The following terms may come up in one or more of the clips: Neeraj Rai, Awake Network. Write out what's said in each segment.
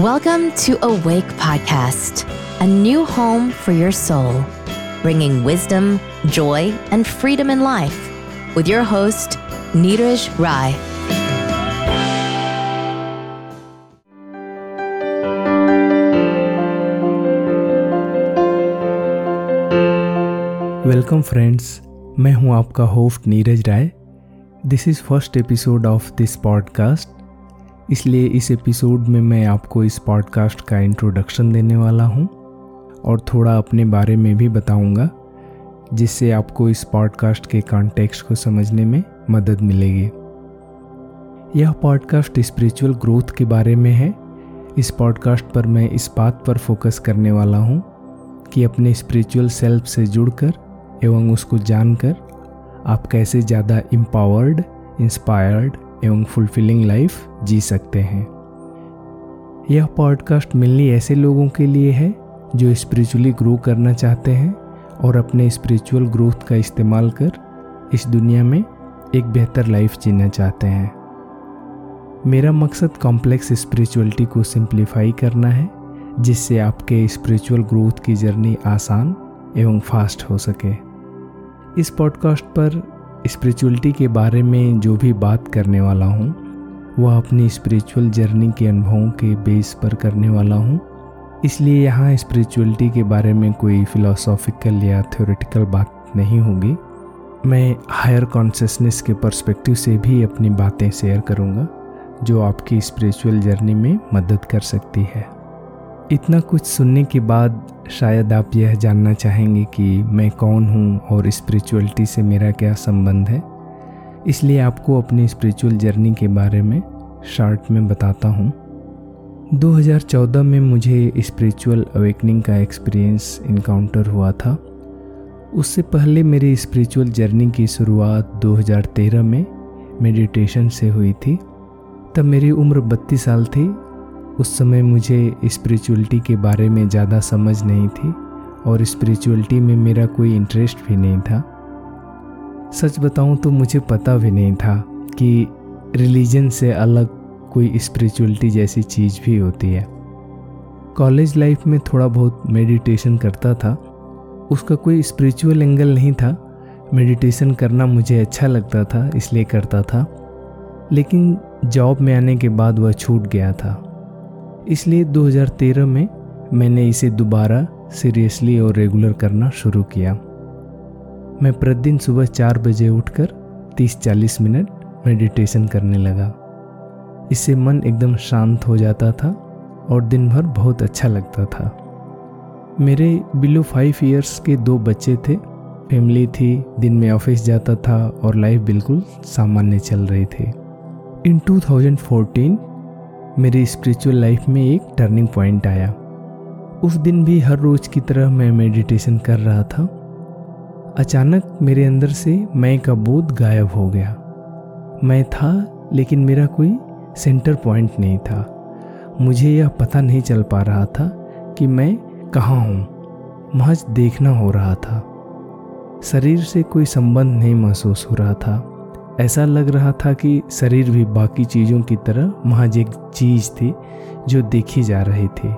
Welcome to Awake Podcast, a new home for your soul, bringing wisdom, joy, and freedom in life with your host, Neeraj Rai. Welcome friends, मैं हूं आपका host Neeraj Rai. This is first episode of this podcast, इसलिए इस episode में मैं आपको इस podcast का इंट्रोडक्शन देने वाला हूं और थोड़ा अपने बारे में भी बताऊंगा, जिससे आपको इस पॉडकास्ट के कॉन्टेक्स्ट को समझने में मदद मिलेगी। यह पॉडकास्ट स्पिरिचुअल ग्रोथ के बारे में है। इस पॉडकास्ट पर मैं इस बात पर फोकस करने वाला हूं कि अपने स्पिरिचुअल सेल्फ से जुड़कर एवं उसको जानकर आप कैसे ज़्यादा एम्पावर्ड, इंस्पायर्ड एवं फुलफिलिंग लाइफ जी सकते हैं। यह पॉडकास्ट मेनली ऐसे लोगों के लिए है जो स्पिरिचुअली ग्रो करना चाहते हैं और अपने स्पिरिचुअल ग्रोथ का इस्तेमाल कर इस दुनिया में एक बेहतर लाइफ जीना चाहते हैं। मेरा मकसद कॉम्प्लेक्स स्पिरिचुअलिटी को सिंप्लीफाई करना है, जिससे आपके स्पिरिचुअल ग्रोथ की जर्नी आसान एवं फास्ट हो सके। इस पॉडकास्ट पर स्पिरिचुअलिटी के बारे में जो भी बात करने वाला हूँ वह अपनी स्पिरिचुअल जर्नी के अनुभवों के बेस पर करने वाला हूँ, इसलिए यहाँ स्पिरिचुअलिटी के बारे में कोई फिलोसॉफिकल या थ्योरेटिकल बात नहीं होगी। मैं हायर कॉन्शियसनेस के पर्सपेक्टिव से भी अपनी बातें शेयर करूँगा जो आपकी स्पिरिचुअल जर्नी में मदद कर सकती है। इतना कुछ सुनने के बाद शायद आप यह जानना चाहेंगे कि मैं कौन हूँ और स्पिरिचुअलिटी से मेरा क्या संबंध है, इसलिए आपको अपनी स्पिरिचुअल जर्नी के बारे में शॉर्ट में बताता हूँ। 2014 में मुझे स्पिरिचुअल अवेकनिंग का एक्सपीरियंस इनकाउंटर हुआ था। उससे पहले मेरी स्पिरिचुअल जर्नी की शुरुआत 2013 में मेडिटेशन से हुई थी। तब मेरी उम्र 32 साल थी। उस समय मुझे स्पिरिचुअलिटी के बारे में ज़्यादा समझ नहीं थी और स्पिरिचुअलिटी में मेरा कोई इंटरेस्ट भी नहीं था। सच बताऊं तो मुझे पता भी नहीं था कि रिलीजन से अलग कोई स्पिरिचुअलिटी जैसी चीज़ भी होती है। कॉलेज लाइफ में थोड़ा बहुत मेडिटेशन करता था, उसका कोई स्पिरिचुअल एंगल नहीं था। मेडिटेशन करना मुझे अच्छा लगता था इसलिए करता था, लेकिन जॉब में आने के बाद वह छूट गया था। इसलिए 2013 में मैंने इसे दोबारा सीरियसली और रेगुलर करना शुरू किया। मैं प्रतिदिन सुबह 4 बजे उठकर 30-40 मिनट मेडिटेशन करने लगा। इससे मन एकदम शांत हो जाता था और दिन भर बहुत अच्छा लगता था। मेरे बिलो 5 ईयर्स के 2 बच्चे थे, फैमिली थी, दिन में ऑफिस जाता था और लाइफ बिल्कुल सामान्य चल रही थी। इन 2014 मेरी स्पिरिचुअल लाइफ में एक टर्निंग पॉइंट आया। उस दिन भी हर रोज़ की तरह मैं मेडिटेशन कर रहा था। अचानक मेरे अंदर से मैं का बोध गायब हो गया। मैं था लेकिन मेरा कोई सेंटर पॉइंट नहीं था। मुझे यह पता नहीं चल पा रहा था कि मैं कहाँ हूँ, महज देखना हो रहा था। शरीर से कोई संबंध नहीं महसूस हो रहा था। ऐसा लग रहा था कि शरीर भी बाकी चीज़ों की तरह महज एक चीज़ थी जो देखी जा रही थी।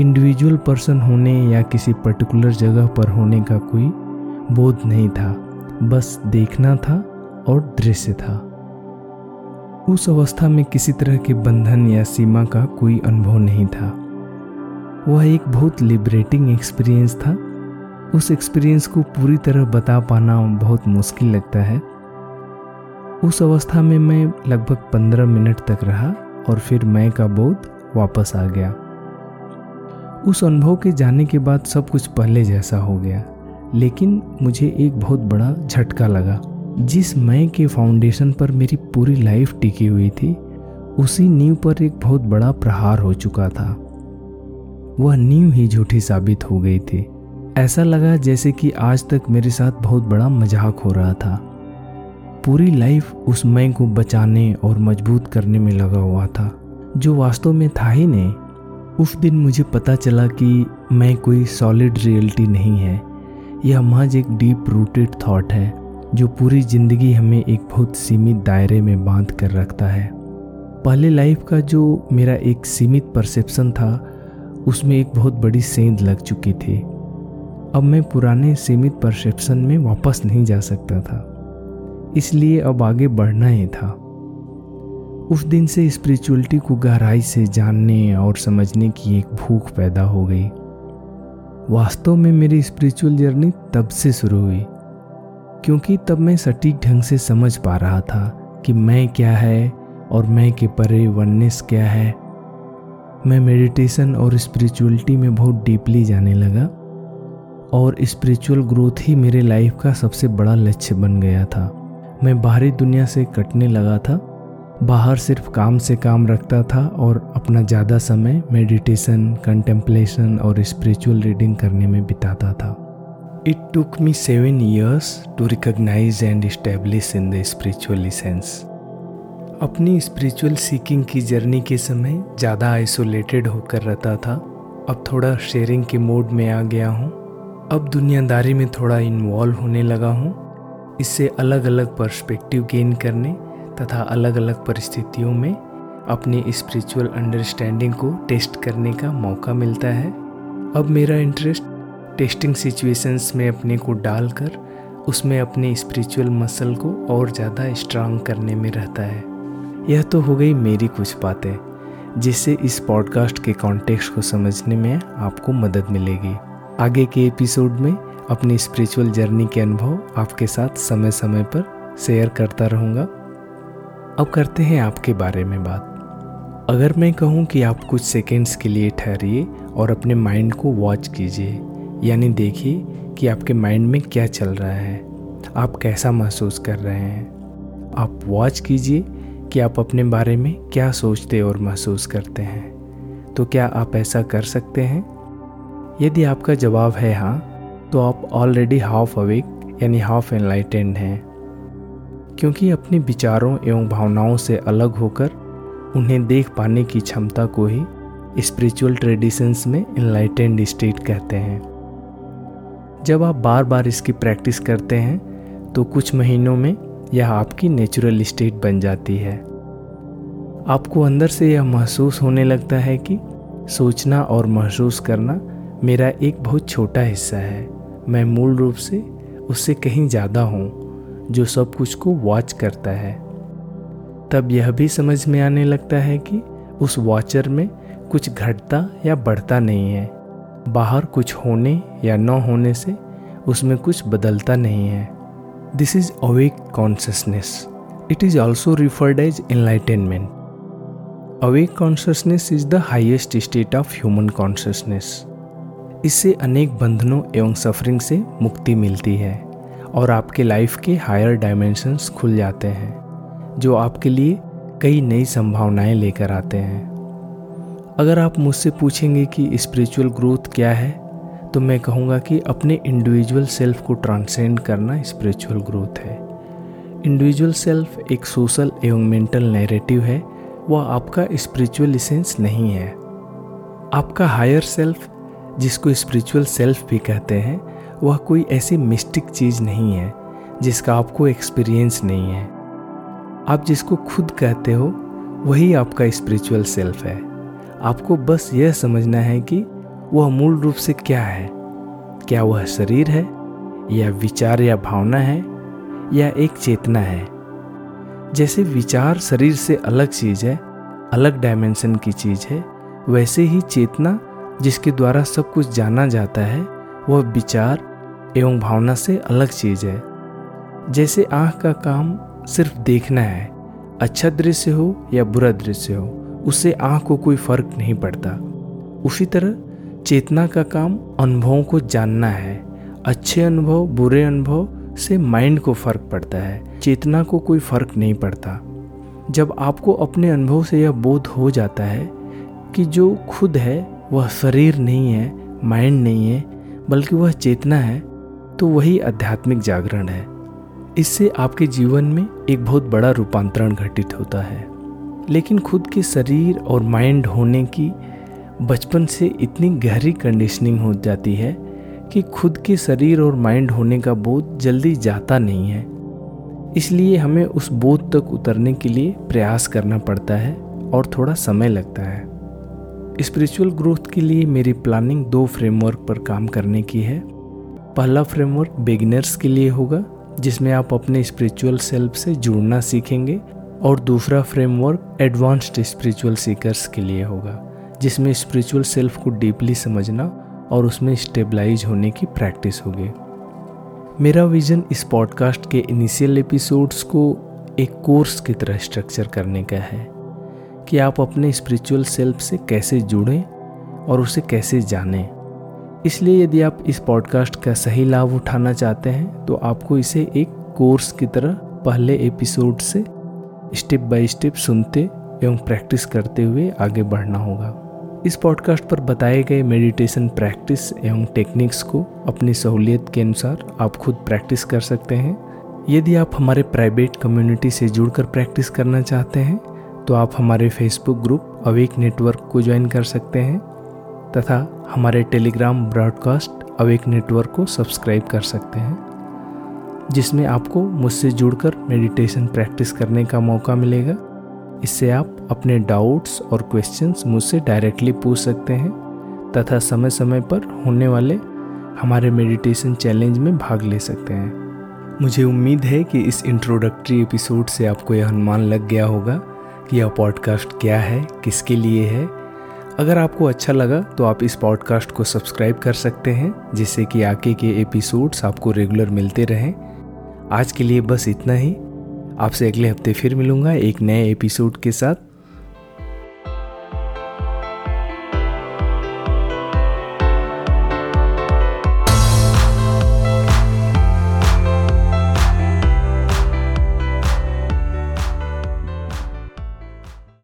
इंडिविजुअल पर्सन होने या किसी पर्टिकुलर जगह पर होने का कोई बोध नहीं था, बस देखना था और दृश्य था। उस अवस्था में किसी तरह के बंधन या सीमा का कोई अनुभव नहीं था। वह एक बहुत लिबरेटिंग एक्सपीरियंस था। उस एक्सपीरियंस को पूरी तरह बता पाना बहुत मुश्किल लगता है। उस अवस्था में मैं लगभग 15 मिनट तक रहा और फिर मैं का बोध वापस आ गया। उस अनुभव के जाने के बाद सब कुछ पहले जैसा हो गया, लेकिन मुझे एक बहुत बड़ा झटका लगा। जिस मैं के फाउंडेशन पर मेरी पूरी लाइफ टिकी हुई थी, उसी नींव पर एक बहुत बड़ा प्रहार हो चुका था। वह नींव ही झूठी साबित हो गई थी। ऐसा लगा जैसे कि आज तक मेरे साथ बहुत बड़ा मजाक हो रहा था। पूरी लाइफ उस मैं को बचाने और मजबूत करने में लगा हुआ था, जो वास्तव में था ही नहीं। उस दिन मुझे पता चला कि मैं कोई सॉलिड रियलिटी नहीं है, यह महज एक डीप रूटेड थॉट है जो पूरी ज़िंदगी हमें एक बहुत सीमित दायरे में बांध कर रखता है। पहले लाइफ का जो मेरा एक सीमित परसेप्शन था उसमें एक बहुत बड़ी सेंध लग चुकी थी। अब मैं पुराने सीमित परसेप्शन में वापस नहीं जा सकता था, इसलिए अब आगे बढ़ना ही था। उस दिन से स्पिरिचुअलिटी को गहराई से जानने और समझने की एक भूख पैदा हो गई। वास्तव में मेरी स्पिरिचुअल जर्नी तब से शुरू हुई, क्योंकि तब मैं सटीक ढंग से समझ पा रहा था कि मैं क्या है और मैं के परे वननेस क्या है। मैं मेडिटेशन और स्पिरिचुअलिटी में बहुत डीपली जाने लगा और स्पिरिचुअल ग्रोथ ही मेरे लाइफ का सबसे बड़ा लक्ष्य बन गया था। मैं बाहरी दुनिया से कटने लगा था, बाहर सिर्फ काम से काम रखता था और अपना ज़्यादा समय मेडिटेशन, कंटेम्पलेशन और स्पिरिचुअल रीडिंग करने में बिताता था। It took me 7 years to recognise and establish in the spiritual sense. अपनी स्पिरिचुअल सीकिंग की जर्नी के समय ज़्यादा आइसोलेटेड होकर रहता था, अब थोड़ा शेयरिंग के मोड में आ गया हूँ। अब दुनियादारी में थोड़ा इन्वॉल्व होने लगा हूँ, इससे अलग अलग पर्सपेक्टिव गेन करने तथा अलग अलग परिस्थितियों में अपनी स्पिरिचुअल अंडरस्टैंडिंग को टेस्ट करने का मौका मिलता है। अब मेरा इंटरेस्ट टेस्टिंग सिचुएशंस में अपने को डालकर उसमें अपने स्पिरिचुअल मसल को और ज़्यादा स्ट्रांग करने में रहता है। यह तो हो गई मेरी कुछ बातें जिससे इस पॉडकास्ट के कॉन्टेक्स्ट को समझने में आपको मदद मिलेगी। आगे के एपिसोड में अपनी स्पिरिचुअल जर्नी के अनुभव आपके साथ समय समय पर शेयर करता रहूँगा। अब करते हैं आपके बारे में बात। अगर मैं कहूँ कि आप कुछ सेकेंड्स के लिए ठहरिए और अपने माइंड को वॉच कीजिए, यानी देखिए कि आपके माइंड में क्या चल रहा है, आप कैसा महसूस कर रहे हैं। आप वॉच कीजिए कि आप अपने बारे में क्या सोचते और महसूस करते हैं। तो क्या आप ऐसा कर सकते हैं? यदि आपका जवाब है हाँ, तो आप ऑलरेडी हाफ अवेक यानी हाफ एनलाइटेंड हैं, क्योंकि अपने विचारों एवं भावनाओं से अलग होकर उन्हें देख पाने की क्षमता को ही स्पिरिचुअल ट्रेडिशंस में एनलाइटेंड स्टेट कहते हैं। जब आप बार बार इसकी प्रैक्टिस करते हैं तो कुछ महीनों में यह आपकी नेचुरल स्टेट बन जाती है। आपको अंदर से यह महसूस होने लगता है कि सोचना और महसूस करना मेरा एक बहुत छोटा हिस्सा है, मैं मूल रूप से उससे कहीं ज़्यादा हूँ जो सब कुछ को वॉच करता है। तब यह भी समझ में आने लगता है कि उस वॉचर में कुछ घटता या बढ़ता नहीं है, बाहर कुछ होने या न होने से उसमें कुछ बदलता नहीं है। This is awake consciousness. It is also referred as enlightenment. Awake consciousness is the highest state of human consciousness. इससे अनेक बंधनों एवं सफरिंग से मुक्ति मिलती है और आपके लाइफ के हायर डायमेंशंस खुल जाते हैं, जो आपके लिए कई नई संभावनाएं लेकर आते हैं। अगर आप मुझसे पूछेंगे कि स्पिरिचुअल ग्रोथ क्या है, तो मैं कहूँगा कि अपने इंडिविजुअल सेल्फ को ट्रांसेंड करना स्पिरिचुअल ग्रोथ है। इंडिविजुअल सेल्फ एक सोशल एवं मेंटल नैरेटिव है, वह आपका स्पिरिचुअल एसेंस नहीं है। आपका हायर सेल्फ, जिसको स्पिरिचुअल सेल्फ भी कहते हैं, वह कोई ऐसी मिस्टिक चीज़ नहीं है जिसका आपको एक्सपीरियंस नहीं है। आप जिसको खुद कहते हो वही आपका स्पिरिचुअल सेल्फ है। आपको बस यह समझना है कि वह मूल रूप से क्या है। क्या वह शरीर है, या विचार या भावना है, या एक चेतना है? जैसे विचार शरीर से अलग चीज़ है, अलग डायमेंशन की चीज़ है, वैसे ही चेतना, जिसके द्वारा सब कुछ जाना जाता है, वह विचार एवं भावना से अलग चीज़ है। जैसे आँख का काम सिर्फ देखना है, अच्छा दृश्य हो या बुरा दृश्य हो, उससे आँख को कोई फर्क नहीं पड़ता। उसी तरह चेतना का काम अनुभवों को जानना है, अच्छे अनुभव बुरे अनुभव से माइंड को फर्क पड़ता है, चेतना को कोई फर्क नहीं पड़ता। जब आपको अपने अनुभव से यह बोध हो जाता है कि जो खुद है वह शरीर नहीं है, माइंड नहीं है, बल्कि वह चेतना है, तो वही आध्यात्मिक जागरण है। इससे आपके जीवन में एक बहुत बड़ा रूपांतरण घटित होता है। लेकिन खुद के शरीर और माइंड होने की बचपन से इतनी गहरी कंडीशनिंग हो जाती है कि खुद के शरीर और माइंड होने का बोध जल्दी जाता नहीं है। इसलिए हमें उस बोध तक उतरने के लिए प्रयास करना पड़ता है और थोड़ा समय लगता है। स्पिरिचुअल ग्रोथ के लिए मेरी प्लानिंग 2 फ्रेमवर्क पर काम करने की है। पहला फ्रेमवर्क बिगिनर्स के लिए होगा, जिसमें आप अपने स्पिरिचुअल सेल्फ से जुड़ना सीखेंगे, और दूसरा फ्रेमवर्क एडवांस्ड स्पिरिचुअल सीकर्स के लिए होगा, जिसमें स्पिरिचुअल सेल्फ को डीपली समझना और उसमें स्टेबलाइज होने की प्रैक्टिस होगी। मेरा विज़न इस पॉडकास्ट के इनिशियल एपिसोड्स को एक कोर्स की तरह स्ट्रक्चर करने का है कि आप अपने स्पिरिचुअल सेल्फ से कैसे जुड़ें और उसे कैसे जानें। इसलिए यदि आप इस पॉडकास्ट का सही लाभ उठाना चाहते हैं तो आपको इसे एक कोर्स की तरह पहले एपिसोड से स्टेप बाय स्टेप सुनते एवं प्रैक्टिस करते हुए आगे बढ़ना होगा। इस पॉडकास्ट पर बताए गए मेडिटेशन प्रैक्टिस एवं टेक्निक्स को अपनी सहूलियत के अनुसार आप खुद प्रैक्टिस कर सकते हैं। यदि आप हमारे प्राइवेट कम्युनिटी से जुड़कर प्रैक्टिस करना चाहते हैं तो आप हमारे फेसबुक ग्रुप अवेक नेटवर्क को ज्वाइन कर सकते हैं तथा हमारे टेलीग्राम ब्रॉडकास्ट अवेक नेटवर्क को सब्सक्राइब कर सकते हैं, जिसमें आपको मुझसे जुड़कर मेडिटेशन प्रैक्टिस करने का मौका मिलेगा। इससे आप अपने डाउट्स और क्वेश्चंस मुझसे डायरेक्टली पूछ सकते हैं तथा समय समय पर होने वाले हमारे मेडिटेशन चैलेंज में भाग ले सकते हैं। मुझे उम्मीद है कि इस इंट्रोडक्टरी एपिसोड से आपको यह अनुमान लग गया होगा कि यह पॉडकास्ट क्या है, किसके लिए है। अगर आपको अच्छा लगा तो आप इस पॉडकास्ट को सब्सक्राइब कर सकते हैं, जिससे कि आगे के एपिसोड्स आपको रेगुलर मिलते रहें। आज के लिए बस इतना ही। आपसे अगले हफ्ते फिर मिलूँगा एक नए एपिसोड के साथ।